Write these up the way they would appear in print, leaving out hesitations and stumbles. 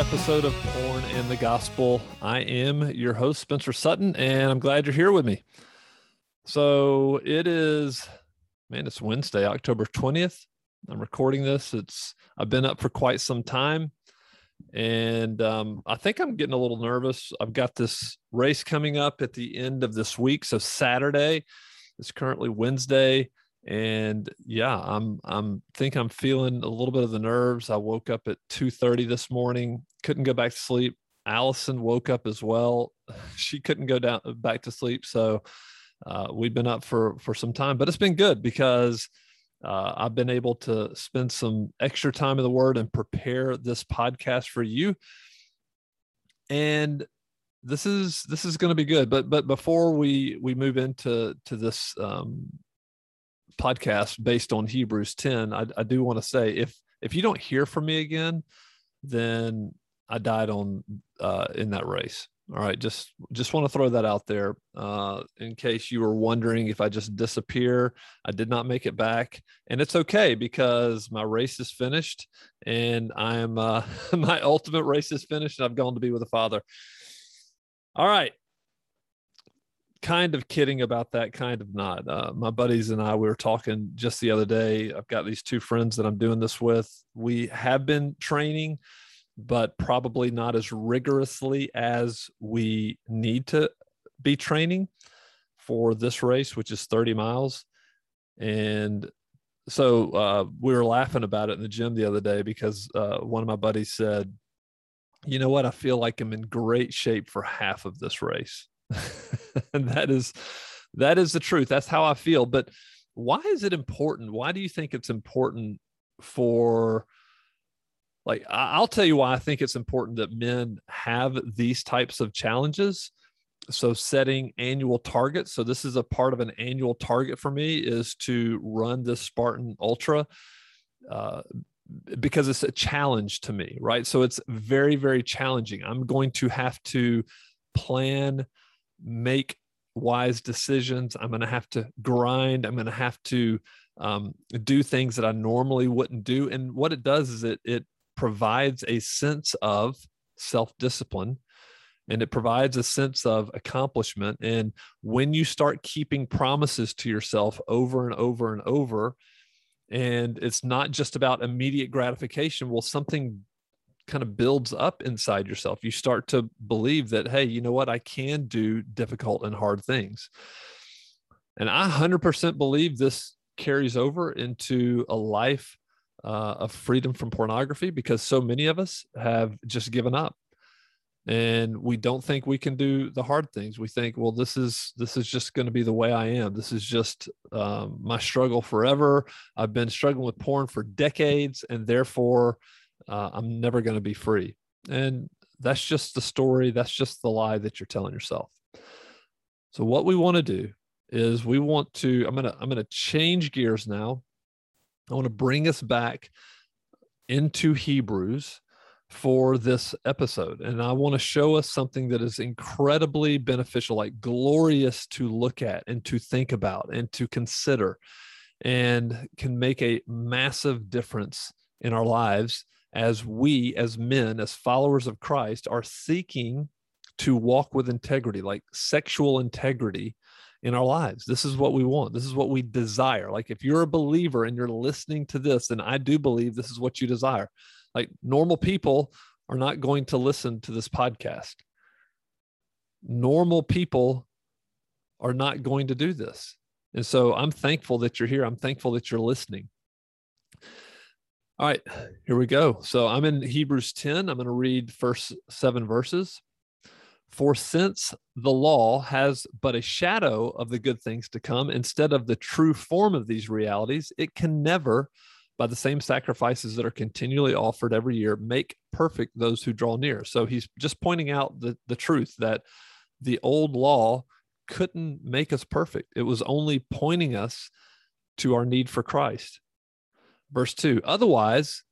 episode of Porn and the Gospel. I am your host, Spencer Sutton, and I'm glad you're here with me. So it is, it's Wednesday, October 20th. I'm recording this. I've been up for quite some time, and I think I'm getting a little nervous. I've got this race coming up at the end of this week, so Saturday. It's currently Wednesday. And yeah, I think I'm feeling a little bit of the nerves. I woke up at 2:30 this morning, couldn't go back to sleep. Allison woke up as well. She couldn't go back to sleep. So we've been up for some time, but it's been good because I've been able to spend some extra time in the Word and prepare this podcast for you. And this is going to be good. But before we move into this podcast based on Hebrews 10, I do want to say, if you don't hear from me again, then I died on in that race. All right, just want to throw that out there in case you were wondering if I just disappear. I did not make it back, and it's okay because my race is finished, and I'm my ultimate race is finished, and I've gone to be with the Father. All right. Kind of kidding about that, kind of not. My buddies and I, we were talking just the other day. I've got these two friends that I'm doing this with. We have been training, but probably not as rigorously as we need to be training for this race, which is 30 miles. And so we were laughing about it in the gym the other day because one of my buddies said, "You know what? I feel like I'm in great shape for half of this race." And that is the truth. That's how I feel. But why is it important? Why do you think it's important for, like, I'll tell you why I think it's important that men have these types of challenges. So setting annual targets. So this is a part of an annual target for me, is to run this Spartan Ultra, because it's a challenge to me, right? So it's very, very challenging. I'm going to have to plan, make wise decisions. I'm going to have to grind. I'm going to have to do things that I normally wouldn't do. And what it does is it provides a sense of self-discipline, and it provides a sense of accomplishment. And when you start keeping promises to yourself over and over and over, and it's not just about immediate gratification, well, something kind of builds up inside yourself. You start to believe that, hey, you know what? I can do difficult and hard things. And I 100% believe this carries over into a life of freedom from pornography, because so many of us have just given up. And we don't think we can do the hard things. We think, well, this is just going to be the way I am. This is just my struggle forever. I've been struggling with porn for decades, and therefore I'm never going to be free. And that's just the story. That's just the lie that you're telling yourself. So what we want to do is I'm going to change gears now. I want to bring us back into Hebrews for this episode. And I want to show us something that is incredibly beneficial, like glorious to look at and to think about and to consider, and can make a massive difference in our lives as we, as men, as followers of Christ, are seeking to walk with integrity, like sexual integrity in our lives. This is what we want. This is what we desire. Like, if you're a believer and you're listening to this, then I do believe this is what you desire. Like, normal people are not going to listen to this podcast. Normal people are not going to do this. And so I'm thankful that you're here. I'm thankful that you're listening. All right, here we go. So I'm in Hebrews 10. I'm going to read the first 7 verses. "For since the law has but a shadow of the good things to come, instead of the true form of these realities, it can never, by the same sacrifices that are continually offered every year, make perfect those who draw near." So he's just pointing out the truth that the old law couldn't make us perfect. It was only pointing us to our need for Christ. Verse 2, "Otherwise,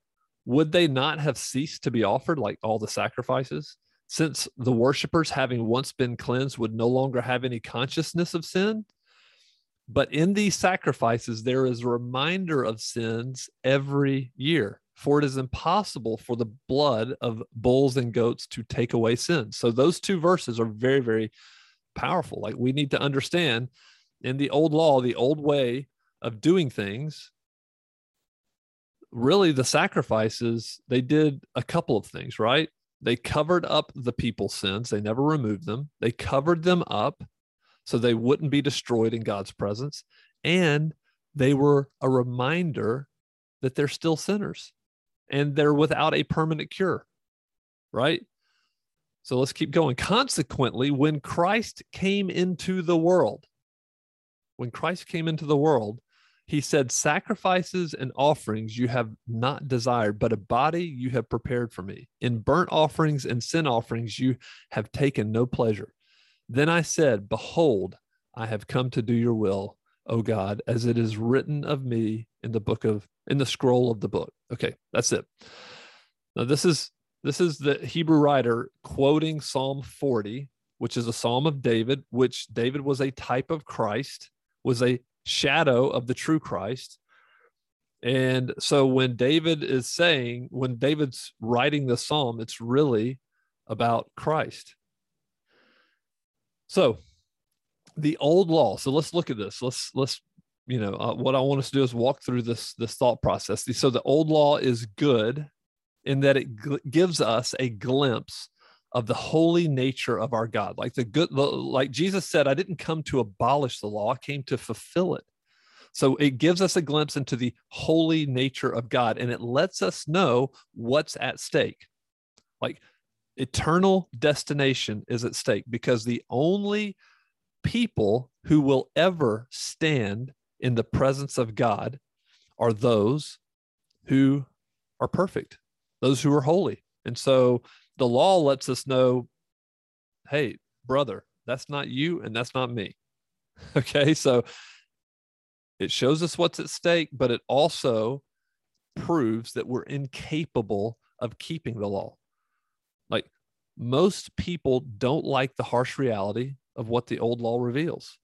would they not have ceased to be offered," like all the sacrifices, "since the worshipers, having once been cleansed, would no longer have any consciousness of sin? But in these sacrifices, there is a reminder of sins every year. for it is impossible for the blood of bulls and goats to take away sins. So those two verses are very, very powerful. Like, we need to understand in the old law, the old way of doing things, really the sacrifices, they did a couple of things, right? They covered up the people's sins. They never removed them. They covered them up so they wouldn't be destroyed in God's presence. And they were a reminder that they're still sinners and they're without a permanent cure, right? So let's keep going. Consequently, when Christ came into the world, he said, sacrifices and offerings you have not desired, but a body you have prepared for me. In burnt offerings and sin offerings you have taken no pleasure. Then I said, behold, I have come to do your will, O God, as it is written of me in the book of, in the scroll of the book. Okay, that's it. Now this is the Hebrew writer quoting Psalm 40, which is a Psalm of David, which David was a type of Christ, was a shadow of the true Christ. And so when David's writing the Psalm, it's really about Christ. So the old law. So let's look at this. Let's what I want us to do is walk through this thought process. So the old law is good in that it gives us a glimpse of the holy nature of our God. Like Jesus said, I didn't come to abolish the law, I came to fulfill it. So it gives us a glimpse into the holy nature of God, and it lets us know what's at stake. Like, eternal destination is at stake, because the only people who will ever stand in the presence of God are those who are perfect, those who are holy. And so the law lets us know, hey, brother, that's not you and that's not me. Okay, so it shows us what's at stake, but it also proves that we're incapable of keeping the law. Like, most people don't like the harsh reality of what the old law reveals.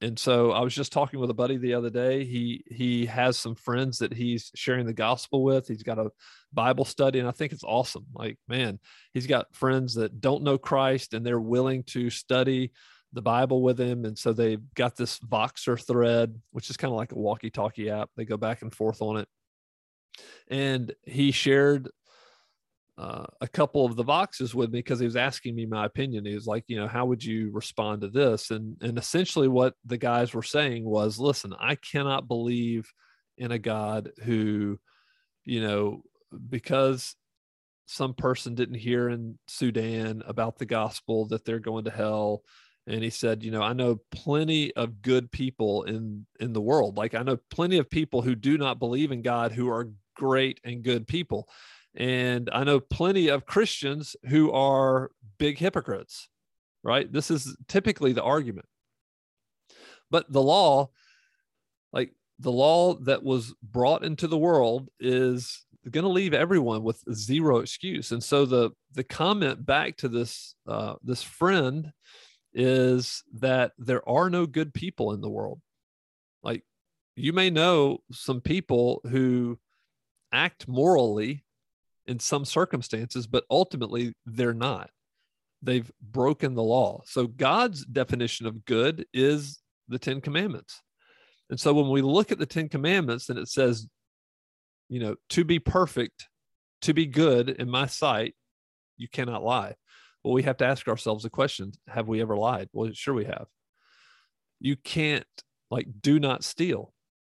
And so I was just talking with a buddy the other day. He has some friends that he's sharing the gospel with. He's got a Bible study, and I think it's awesome. Like, man, he's got friends that don't know Christ, and they're willing to study the Bible with him. And so they've got this Voxer thread, which is kind of like a walkie-talkie app. They go back and forth on it. And he shared a couple of the boxes with me because he was asking me my opinion. He was like, how would you respond to this? And essentially what the guys were saying was, listen, I cannot believe in a God who, because some person didn't hear in Sudan about the gospel that they're going to hell. And he said, I know plenty of good people in the world. Like, I know plenty of people who do not believe in God who are great and good people. And I know plenty of Christians who are big hypocrites, right? This is typically the argument. But the law, like the law that was brought into the world, is going to leave everyone with zero excuse. And so the comment back to this friend is that there are no good people in the world. Like, you may know some people who act morally in some circumstances, but ultimately they're not. They've broken the law. So God's definition of good is the 10 commandments. And so when we look at the 10 commandments, and it says, to be perfect, to be good in my sight, you cannot lie. Well, we have to ask ourselves the question, have we ever lied? Well, sure we have. You can't, do not steal.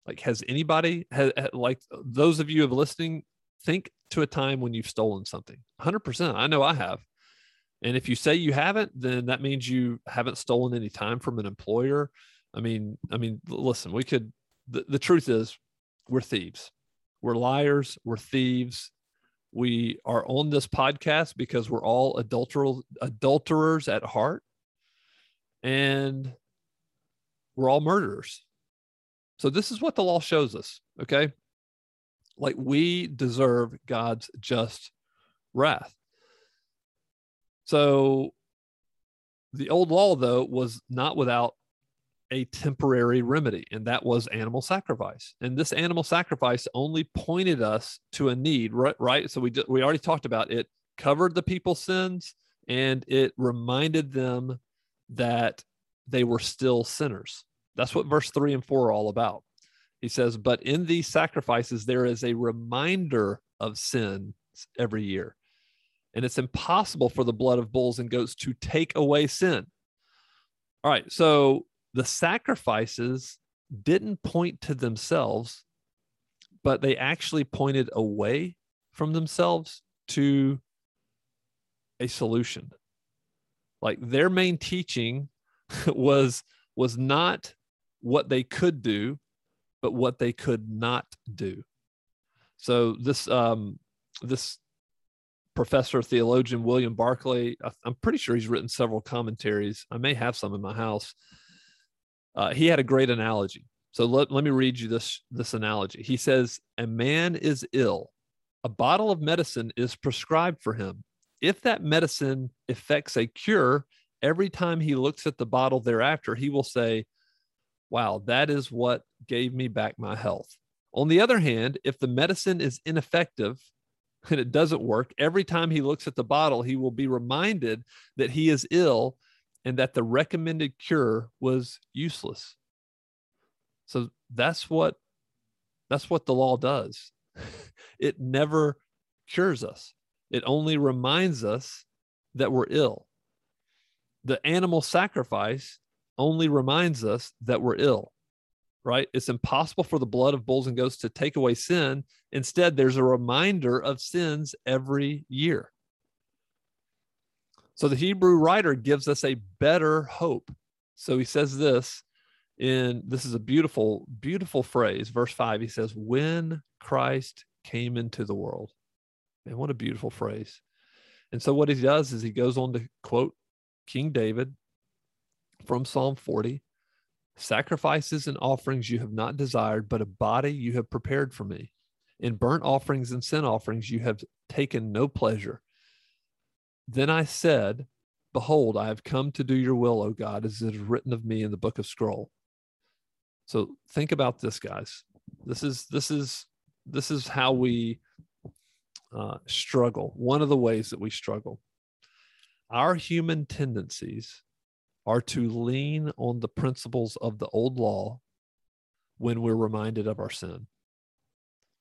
Like, has anybody, those of you who are listening, think to a time when you've stolen something. 100%. I know I have. And if you say you haven't, then that means you haven't stolen any time from an employer. I mean, listen, the truth is, we're thieves. We're liars. We're thieves. We are on this podcast because we're all adulterers at heart. And we're all murderers. So this is what the law shows us. Okay. Like, we deserve God's just wrath. So the old law, though, was not without a temporary remedy, and that was animal sacrifice. And this animal sacrifice only pointed us to a need, right? So we already talked about it, covered the people's sins, and it reminded them that they were still sinners. That's what verse 3 and 4 are all about. He says, but in these sacrifices, there is a reminder of sin every year. And it's impossible for the blood of bulls and goats to take away sin. All right, so the sacrifices didn't point to themselves, but they actually pointed away from themselves to a solution. Like their main teaching was not what they could do, but what they could not do. So this professor, theologian, William Barclay, I'm pretty sure he's written several commentaries. I may have some in my house. He had a great analogy. So let me read you this analogy. He says, a man is ill. A bottle of medicine is prescribed for him. If that medicine effects a cure, every time he looks at the bottle thereafter, he will say, wow, that is what gave me back my health. On the other hand, if the medicine is ineffective and it doesn't work, every time he looks at the bottle, he will be reminded that he is ill and that the recommended cure was useless. So that's what the law does. It never cures us. It only reminds us that we're ill. The animal sacrifice only reminds us that we're ill, right? It's impossible for the blood of bulls and goats to take away sin. Instead, there's a reminder of sins every year. So the Hebrew writer gives us a better hope. So he says this is a beautiful, beautiful phrase. Verse 5, he says, when Christ came into the world. And what a beautiful phrase. And so what he does is he goes on to quote King David, from Psalm 40, sacrifices and offerings you have not desired, but a body you have prepared for me. In burnt offerings and sin offerings you have taken no pleasure. Then I said, behold, I have come to do your will, O God, as it is written of me in the book of scroll. So think about this, guys. This is how we struggle. One of the ways that we struggle. Our human tendencies are to lean on the principles of the old law when we're reminded of our sin.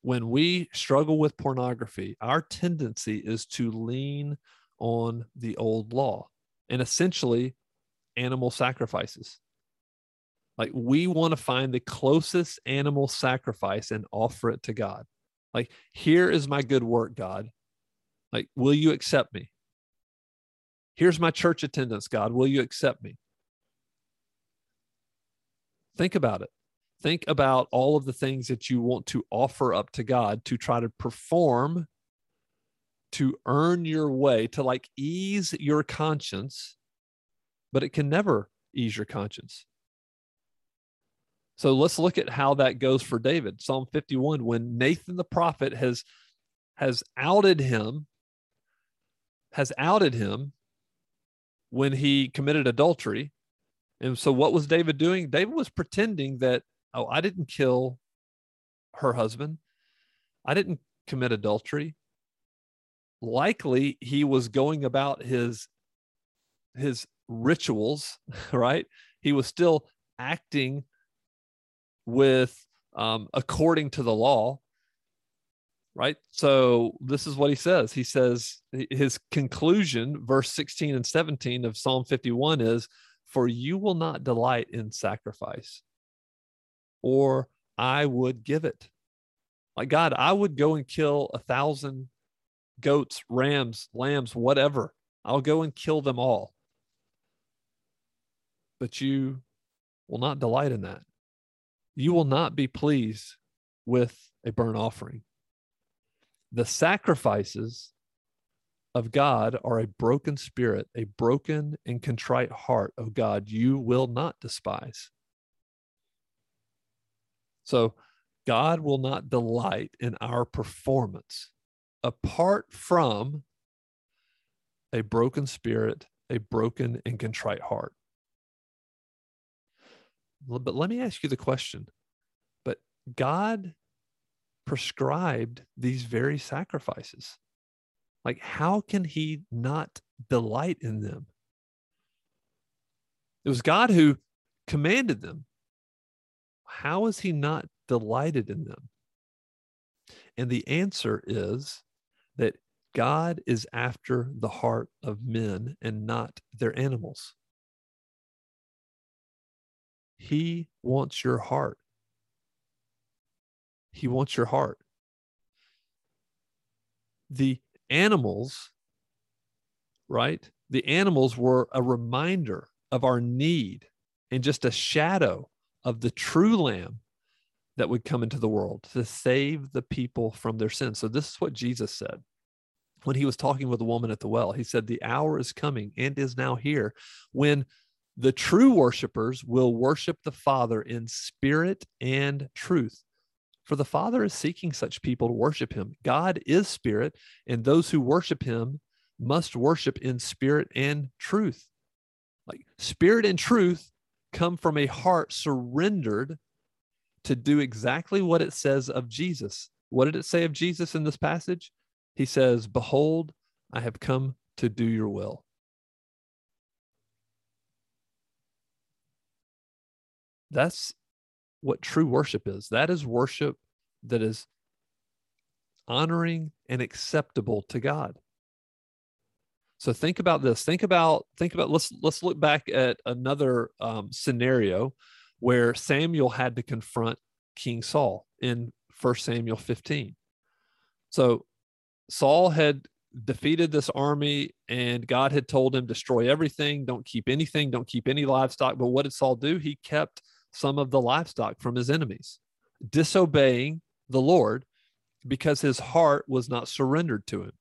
When we struggle with pornography, our tendency is to lean on the old law and essentially animal sacrifices. Like we want to find the closest animal sacrifice and offer it to God. Like, here is my good work, God. Like, will you accept me? Here's my church attendance, God. Will you accept me? Think about it. Think about all of the things that you want to offer up to God to try to perform, to earn your way, to like ease your conscience, but it can never ease your conscience. So let's look at how that goes for David. Psalm 51, when Nathan the prophet has outed him, when he committed adultery. And so what was David doing? David was pretending that, oh, I didn't kill her husband. I didn't commit adultery. Likely he was going about his rituals, right? He was still acting with according to the law, right? So this is what he says. He says his conclusion, verse 16 and 17 of Psalm 51 is, for you will not delight in sacrifice, or I would give it. Like, God, I would go and kill 1,000 goats, rams, lambs, whatever. I'll go and kill them all. But you will not delight in that. You will not be pleased with a burnt offering. The sacrifices of God are a broken spirit, a broken and contrite heart of God you will not despise. So God will not delight in our performance apart from a broken spirit, a broken and contrite heart. But let me ask you the question. But God prescribed these very sacrifices. Like, how can he not delight in them? It was God who commanded them. How is he not delighted in them? And the answer is that God is after the heart of men and not their animals. He wants your heart. He wants your heart. The animals, right? The animals were a reminder of our need and just a shadow of the true lamb that would come into the world to save the people from their sins. So this is what Jesus said when he was talking with the woman at the well. He said, the hour is coming and is now here when the true worshipers will worship the Father in spirit and truth. For the Father is seeking such people to worship him. God is spirit, and those who worship him must worship in spirit and truth. Like, spirit and truth come from a heart surrendered to do exactly what it says of Jesus. What did it say of Jesus in this passage? He says, behold, I have come to do your will. That's what true worship is. That is worship that is honoring and acceptable to God. So think about this. Think about. Let's look back at another scenario where Samuel had to confront King Saul in 1 Samuel 15. So Saul had defeated this army, and God had told him, destroy everything, don't keep anything, don't keep any livestock. But what did Saul do? He kept some of the livestock from his enemies, disobeying the Lord because his heart was not surrendered to him.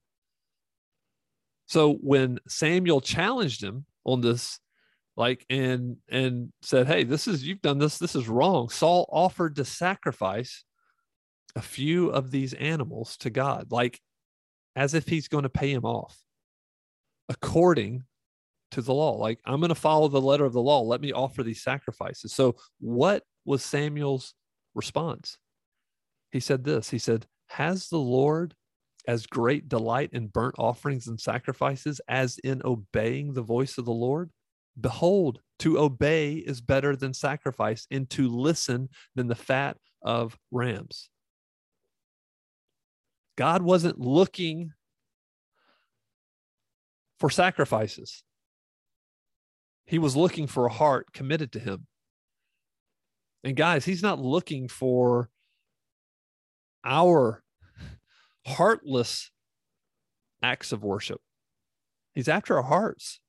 So when Samuel challenged him on this, and said, hey, you've done this. This is wrong. Saul offered to sacrifice a few of these animals to God, like as if he's going to pay him off according to the law. Like, I'm going to follow the letter of the law. Let me offer these sacrifices. So what was Samuel's response? He said this, he said, has the Lord as great delight in burnt offerings and sacrifices as in obeying the voice of the Lord? Behold, to obey is better than sacrifice, and to listen than the fat of rams. God wasn't looking for sacrifices. He was looking for a heart committed to him. And guys, he's not looking for our heartless acts of worship. He's after our hearts.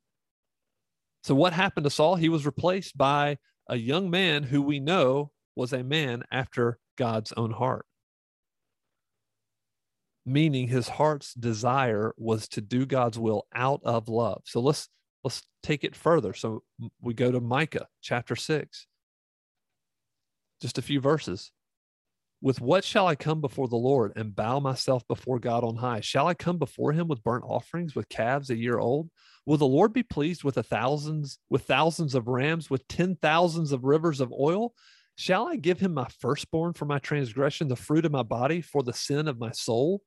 So what happened to Saul? He was replaced by a young man who we know was a man after God's own heart. Meaning his heart's desire was to do God's will out of love. So let's take it further. So we go to Micah chapter 6, just a few verses. With what shall I come before the Lord and bow myself before God on high? Shall I come before him with burnt offerings, with calves a year old? Will the Lord be pleased with thousands of rams, with 10,000s of rivers of oil? Shall I give him my firstborn for my transgression, the fruit of my body for the sin of my soul?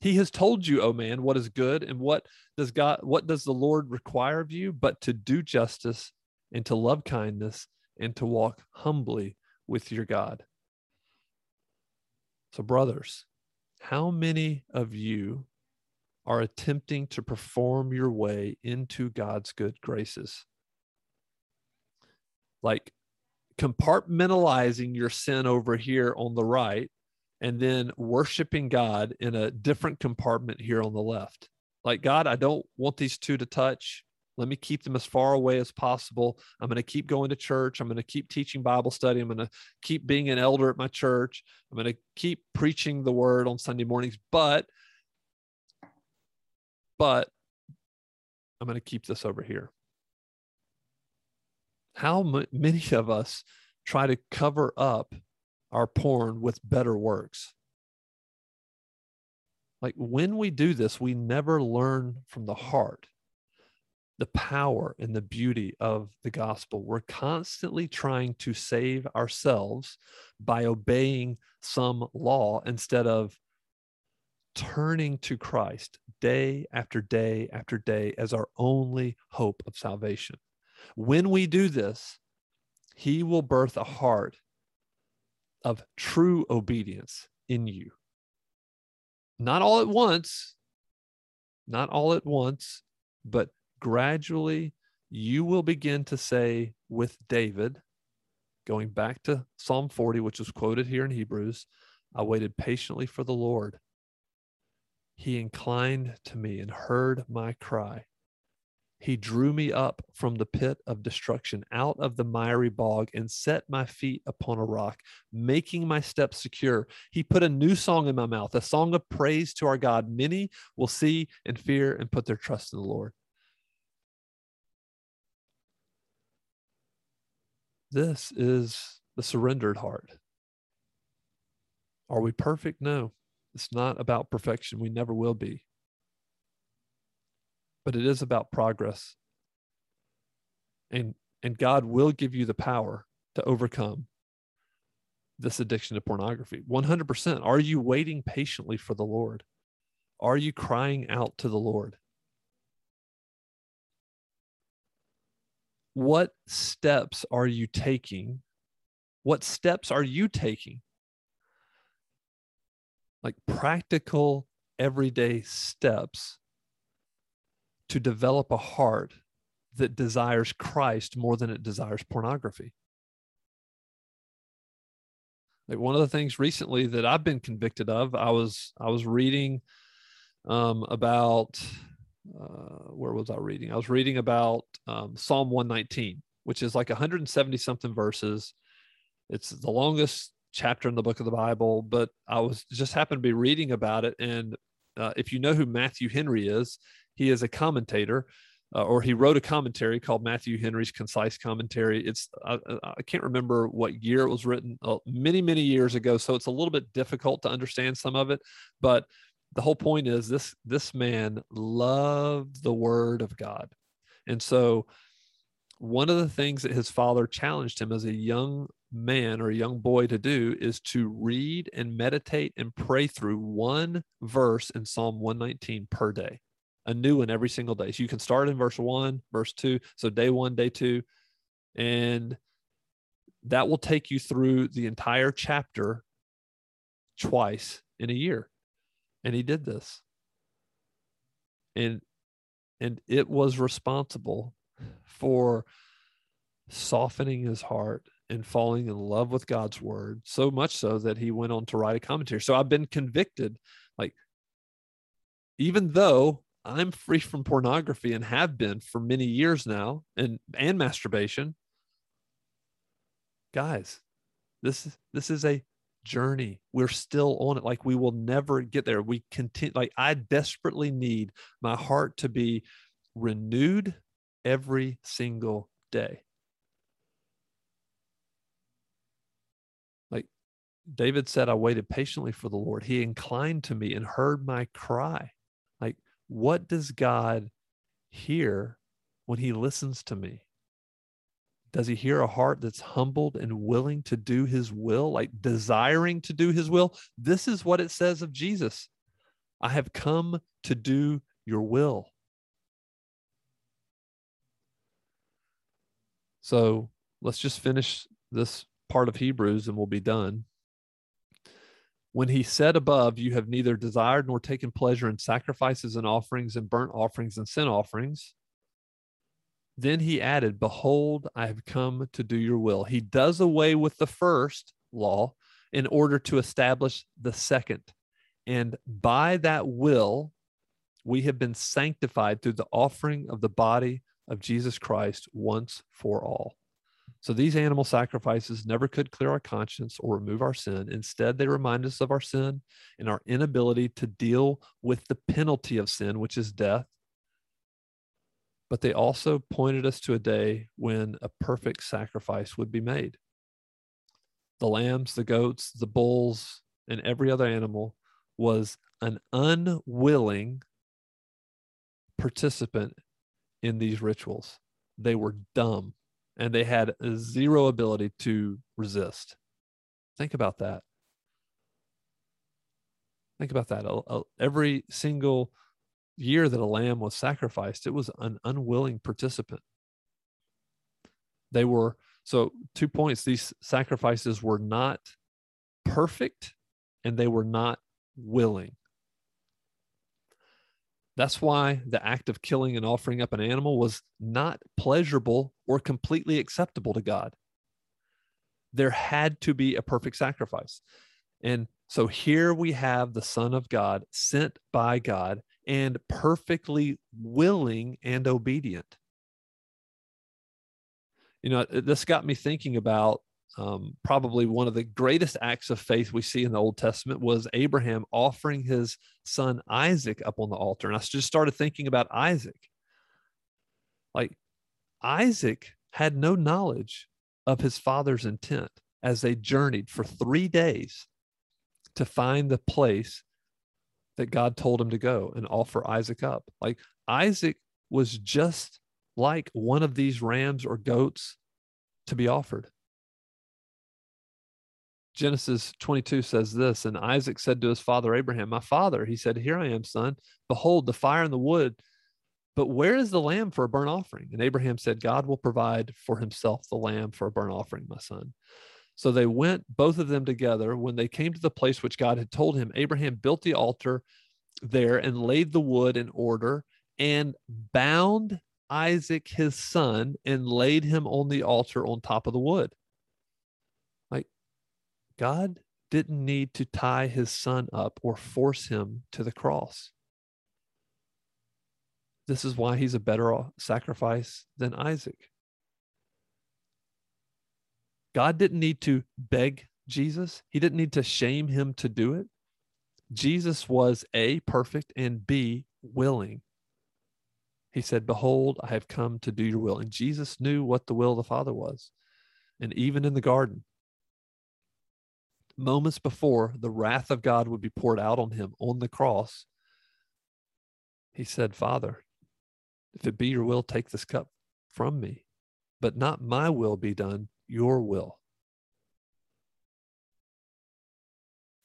He has told you, O man, what is good, and what does the Lord require of you, but to do justice and to love kindness and to walk humbly with your God. So, brothers, how many of you are attempting to perform your way into God's good graces? Like compartmentalizing your sin over here on the right and then worshiping God in a different compartment here on the left. Like, God, I don't want these two to touch. Let me keep them as far away as possible. I'm going to keep going to church. I'm going to keep teaching Bible study. I'm going to keep being an elder at my church. I'm going to keep preaching the word on Sunday mornings, but I'm going to keep this over here. How many of us try to cover up our porn with better works? Like, when we do this, we never learn from the heart. the power and the beauty of the gospel. We're constantly trying to save ourselves by obeying some law instead of turning to Christ day after day after day as our only hope of salvation. When we do this, he will birth a heart of true obedience in you. Not all at once, not all at once, but gradually you will begin to say with David, going back to Psalm 40, which is quoted here in Hebrews, I waited patiently for the Lord. He inclined to me and heard my cry. He drew me up from the pit of destruction, out of the miry bog, and set my feet upon a rock, making my steps secure. He put a new song in my mouth, a song of praise to our God. Many will see and fear and put their trust in the Lord. This is the surrendered heart. Are we perfect? No, it's not about perfection. We never will be. But it is about progress. And God will give you the power to overcome this addiction to pornography. 100%. Are you waiting patiently for the Lord? Are you crying out to the Lord? What steps are you taking? What steps are you taking? Like practical, everyday steps to develop a heart that desires Christ more than it desires pornography. Like one of the things recently that I've been convicted of, I was reading about, where was I reading? I was reading about Psalm 119, which is like 170 something verses. It's the longest chapter in the book of the Bible, but I was just happened to be reading about it. And if you know who Matthew Henry is, he is a commentator, or he wrote a commentary called Matthew Henry's Concise Commentary. It's I can't remember what year it was written, many, many years ago. So it's a little bit difficult to understand some of it. But the whole point is this man loved the word of God. And so one of the things that his father challenged him as a young man or a young boy to do is to read and meditate and pray through one verse in Psalm 119 per day. A new one every single day. So you can start in verse 1, verse 2. So day 1, day 2. And that will take you through the entire chapter twice in a year. And he did this. And it was responsible for softening his heart and falling in love with God's word, so much so that he went on to write a commentary. So I've been convicted, like, even though I'm free from pornography and have been for many years now, and masturbation. Guys, this is a journey. We're still on it. Like we will never get there. We continue. Like I desperately need my heart to be renewed every single day. Like David said, I waited patiently for the Lord. He inclined to me and heard my cry. Like, what does God hear when he listens to me? Does he hear a heart that's humbled and willing to do his will, like desiring to do his will? This is what it says of Jesus. I have come to do your will. So let's just finish this part of Hebrews and we'll be done. When he said above, you have neither desired nor taken pleasure in sacrifices and offerings and burnt offerings and sin offerings. Then he added, behold, I have come to do your will. He does away with the first law in order to establish the second. And by that will, we have been sanctified through the offering of the body of Jesus Christ once for all. So these animal sacrifices never could clear our conscience or remove our sin. Instead, they remind us of our sin and our inability to deal with the penalty of sin, which is death. But they also pointed us to a day when a perfect sacrifice would be made. The lambs, the goats, the bulls, and every other animal was an unwilling participant in these rituals. They were dumb and they had zero ability to resist. Think about that. Think about that. Every single year that a lamb was sacrificed, it was an unwilling participant. They were, so 2 points, these sacrifices were not perfect and they were not willing. That's why the act of killing and offering up an animal was not pleasurable or completely acceptable to God. There had to be a perfect sacrifice. And so here we have the Son of God, sent by God, and perfectly willing and obedient. You know, this got me thinking about probably one of the greatest acts of faith we see in the Old Testament was Abraham offering his son Isaac up on the altar. And I just started thinking about Isaac. Like, Isaac had no knowledge of his father's intent as they journeyed for 3 days to find the place that God told him to go and offer Isaac up. Like, Isaac was just like one of these rams or goats to be offered. Genesis 22 says this, and Isaac said to his father Abraham, my father, he said, here I am, son. Behold, the fire and the wood, but where is the lamb for a burnt offering? And Abraham said, God will provide for himself the lamb for a burnt offering, my son. So they went, both of them together. When they came to the place which God had told him, Abraham built the altar there and laid the wood in order and bound Isaac, his son, and laid him on the altar on top of the wood. God didn't need to tie his son up or force him to the cross. This is why he's a better sacrifice than Isaac. God didn't need to beg Jesus. He didn't need to shame him to do it. Jesus was A, perfect, and B, willing. He said, behold, I have come to do your will. And Jesus knew what the will of the Father was. And even in the garden, moments before the wrath of God would be poured out on him on the cross, he said, Father, if it be your will, take this cup from me, but not my will be done, your will.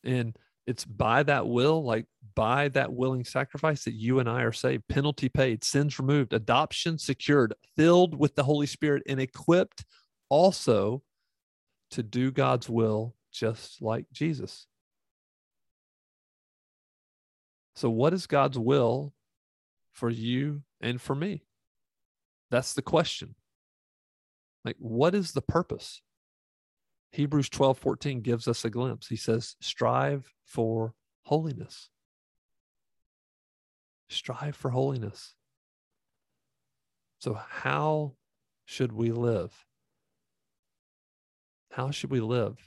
And it's by that will, like by that willing sacrifice, that you and I are saved, penalty paid, sins removed, adoption secured, filled with the Holy Spirit, and equipped also to do God's will, just like Jesus. So what is God's will for you and for me? That's the question. Like, what is the purpose? Hebrews 12:14 gives us a glimpse. He says, strive for holiness. Strive for holiness. So how should we live? How should we live?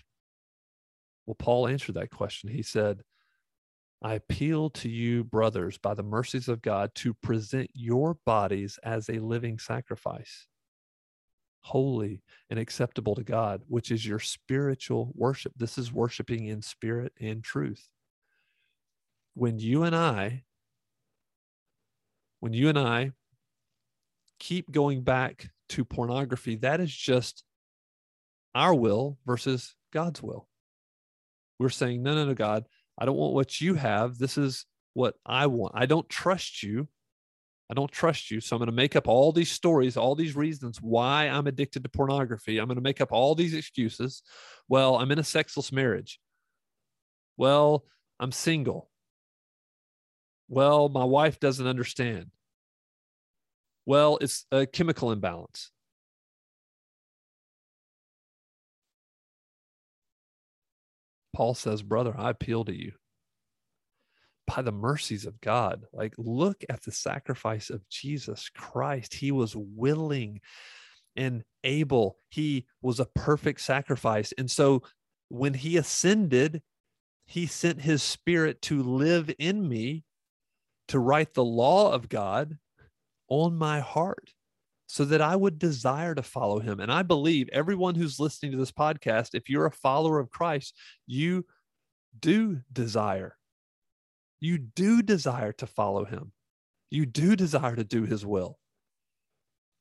Well, Paul answered that question. He said, I appeal to you, brothers, by the mercies of God, to present your bodies as a living sacrifice, holy and acceptable to God, which is your spiritual worship. This is worshiping in spirit and truth. When you and I keep going back to pornography, that is just our will versus God's will. We're saying, no, God, I don't want what you have. This is what I want. I don't trust you. So I'm going to make up all these stories, all these reasons why I'm addicted to pornography. I'm going to make up all these excuses. Well, I'm in a sexless marriage. Well, I'm single. Well, my wife doesn't understand. Well, it's a chemical imbalance. Paul says, brother, I appeal to you by the mercies of God. Like, look at the sacrifice of Jesus Christ. He was willing and able. He was a perfect sacrifice. And so when he ascended, he sent his spirit to live in me, to write the law of God on my heart, so that I would desire to follow him. And I believe everyone who's listening to this podcast, if you're a follower of Christ, you do desire to follow him. You do desire to do his will.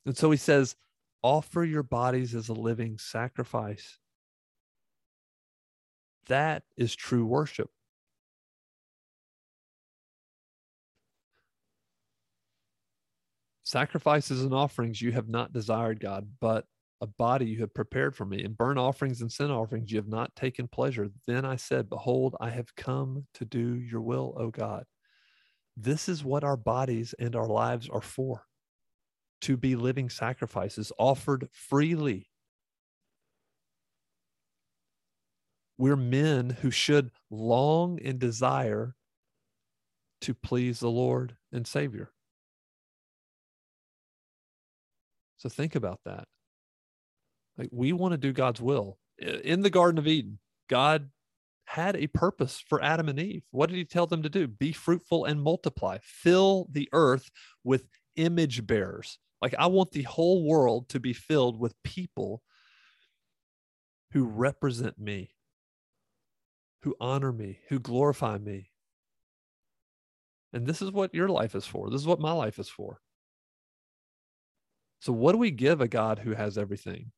And so he says, offer your bodies as a living sacrifice. That is true worship. Sacrifices and offerings you have not desired, God, but a body you have prepared for me. And burnt offerings and sin offerings you have not taken pleasure. Then I said, behold, I have come to do your will, O God. This is what our bodies and our lives are for, to be living sacrifices offered freely. We're men who should long and desire to please the Lord and Savior. So think about that. Like, we want to do God's will. In the Garden of Eden, God had a purpose for Adam and Eve. What did he tell them to do? Be fruitful and multiply. Fill the earth with image bearers. Like, I want the whole world to be filled with people who represent me, who honor me, who glorify me. And this is what your life is for. This is what my life is for. So what do we give a God who has everything?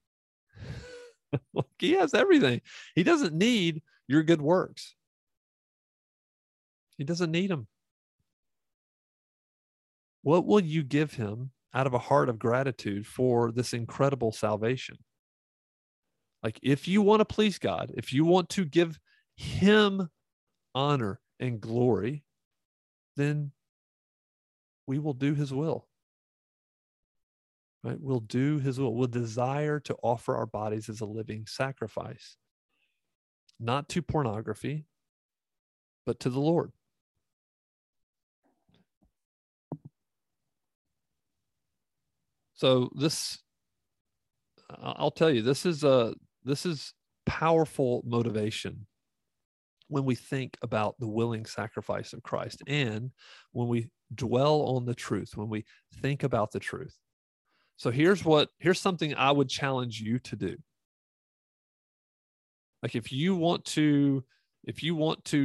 Look, he has everything. He doesn't need your good works. He doesn't need them. What will you give him out of a heart of gratitude for this incredible salvation? Like, if you want to please God, if you want to give him honor and glory, then we will do his will. Right? We'll do his will. We'll desire to offer our bodies as a living sacrifice, not to pornography, but to the Lord. So this, I'll tell you, this is powerful motivation when we think about the willing sacrifice of Christ, and when we dwell on the truth, when we think about the truth. So here's something I would challenge you to do. Like, if you want to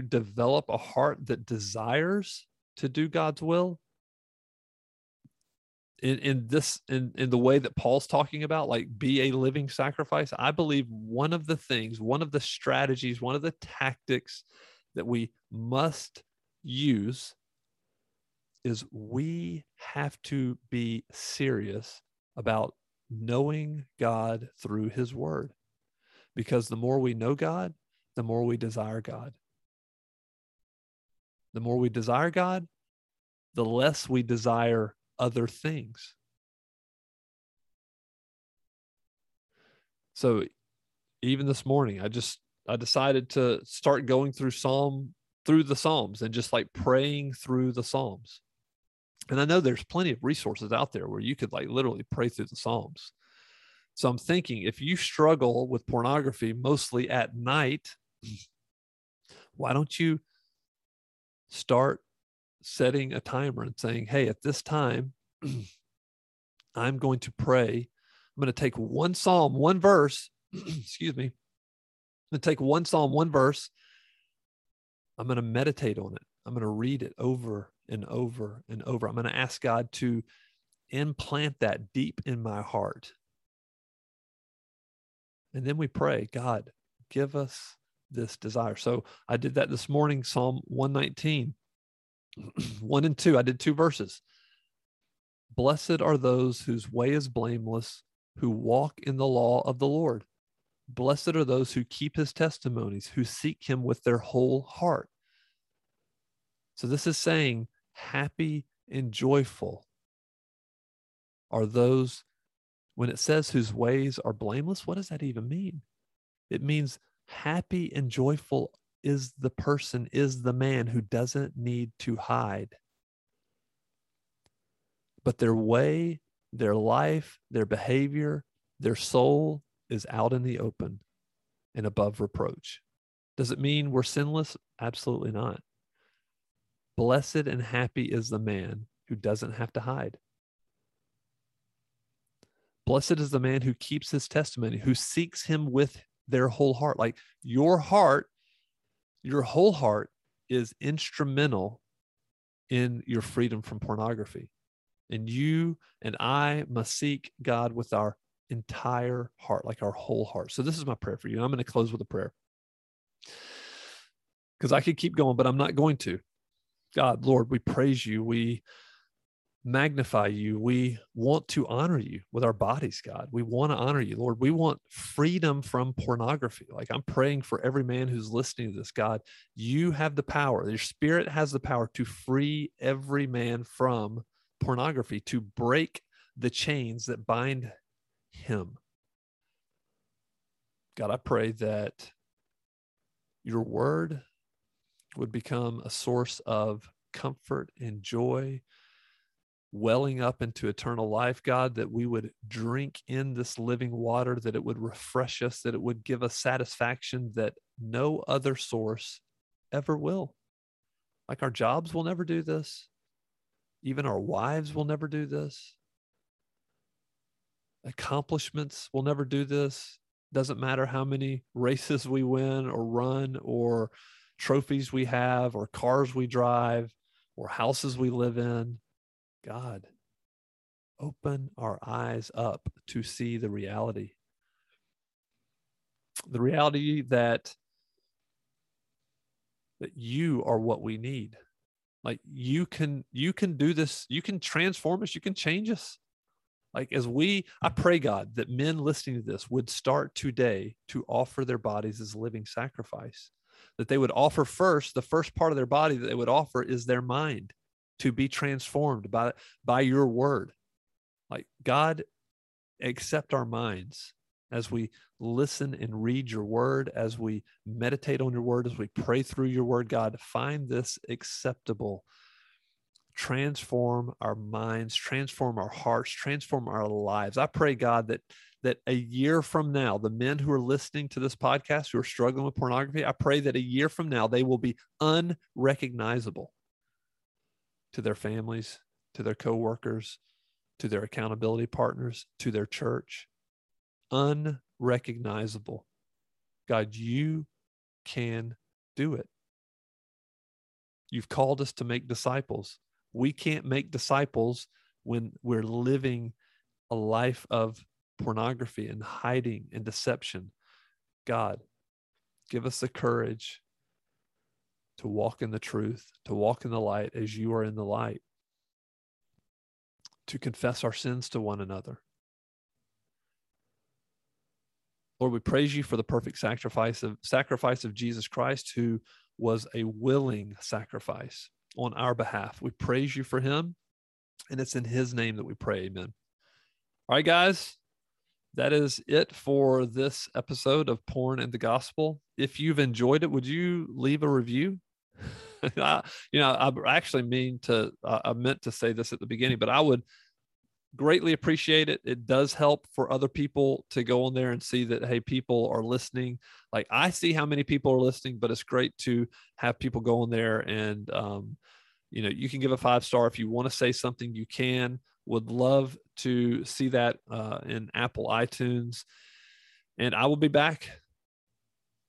develop a heart that desires to do God's will in the way that Paul's talking about, like, be a living sacrifice, I believe one of the tactics that we must use is we have to be serious about knowing God through his word. Because the more we know God, the more we desire God. The more we desire God, the less we desire other things. So even this morning, I decided to start going through the Psalms and just like praying through the Psalms. And I know there's plenty of resources out there where you could like literally pray through the Psalms. So I'm thinking, if you struggle with pornography mostly at night, why don't you start setting a timer and saying, hey, at this time, I'm going to pray. I'm going to take one Psalm, one verse. Excuse me. I'm going to take one Psalm, one verse. I'm going to meditate on it. I'm going to read it over and over and over. I'm going to ask God to implant that deep in my heart. And then we pray, God, give us this desire. So I did that this morning, Psalm 119, 1 and 2. I did two verses. Blessed are those whose way is blameless, who walk in the law of the Lord. Blessed are those who keep his testimonies, who seek him with their whole heart. So this is saying, happy and joyful are those. When it says whose ways are blameless, what does that even mean? It means happy and joyful is the person, is the man who doesn't need to hide. But their way, their life, their behavior, their soul is out in the open and above reproach. Does it mean we're sinless? Absolutely not. Blessed and happy is the man who doesn't have to hide. Blessed is the man who keeps his testimony, who seeks him with their whole heart. Like, your heart, your whole heart is instrumental in your freedom from pornography, And you and I must seek God with our entire heart, like our whole heart. So this is my prayer for you. And I'm going to close with a prayer, because I could keep going, but I'm not going to. God, Lord, we praise you. We magnify you. We want to honor you with our bodies, God. We want to honor you, Lord. We want freedom from pornography. Like, I'm praying for every man who's listening to this, God. You have the power. Your Spirit has the power to free every man from pornography, to break the chains that bind him. God, I pray that your word would become a source of comfort and joy, welling up into eternal life, God, that we would drink in this living water, that it would refresh us, that it would give us satisfaction that no other source ever will. Like, our jobs will never do this. Even our wives will never do this. Accomplishments will never do this. Doesn't matter how many races we win or run, or trophies we have, or cars we drive, or houses we live in. God, open our eyes up to see the reality. The reality that you are what we need. Like, you can do this. You can transform us. You can change us. Like, I pray, God, that men listening to this would start today to offer their bodies as living sacrifice, that they would offer first, the first part of their body that they would offer is their mind, to be transformed by your word. Like, God, accept our minds as we listen and read your word, as we meditate on your word, as we pray through your word. God, find this acceptable. Transform our minds, transform our hearts, transform our lives. I pray, God, that a year from now, the men who are listening to this podcast who are struggling with pornography, I pray that a year from now, they will be unrecognizable to their families, to their coworkers, to their accountability partners, to their church. Unrecognizable. God, you can do it. You've called us to make disciples. We can't make disciples when we're living a life of pornography and hiding and deception. God, give us the courage to walk in the truth, to walk in the light as you are in the light, to confess our sins to one another. Lord, we praise you for the perfect sacrifice of Jesus Christ, who was a willing sacrifice on our behalf. We praise you for him, and it's in his name that we pray. Amen. All right, guys, that is it for this episode of Porn and the Gospel. If you've enjoyed it, would you leave a review? I meant to say this at the beginning, but I would greatly appreciate it. It does help for other people to go on there and see that, hey, people are listening. Like, I see how many people are listening, but it's great to have people go on there and, you can give a 5-star if you want to say something. You can. Would love to see that in Apple iTunes. And I will be back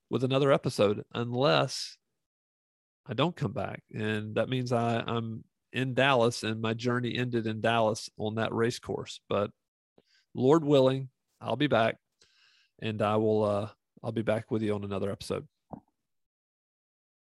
with another episode unless I don't come back. And that means I'm in Dallas, and my journey ended in Dallas on that race course. But Lord willing, I'll be back, and I'll be back with you on another episode.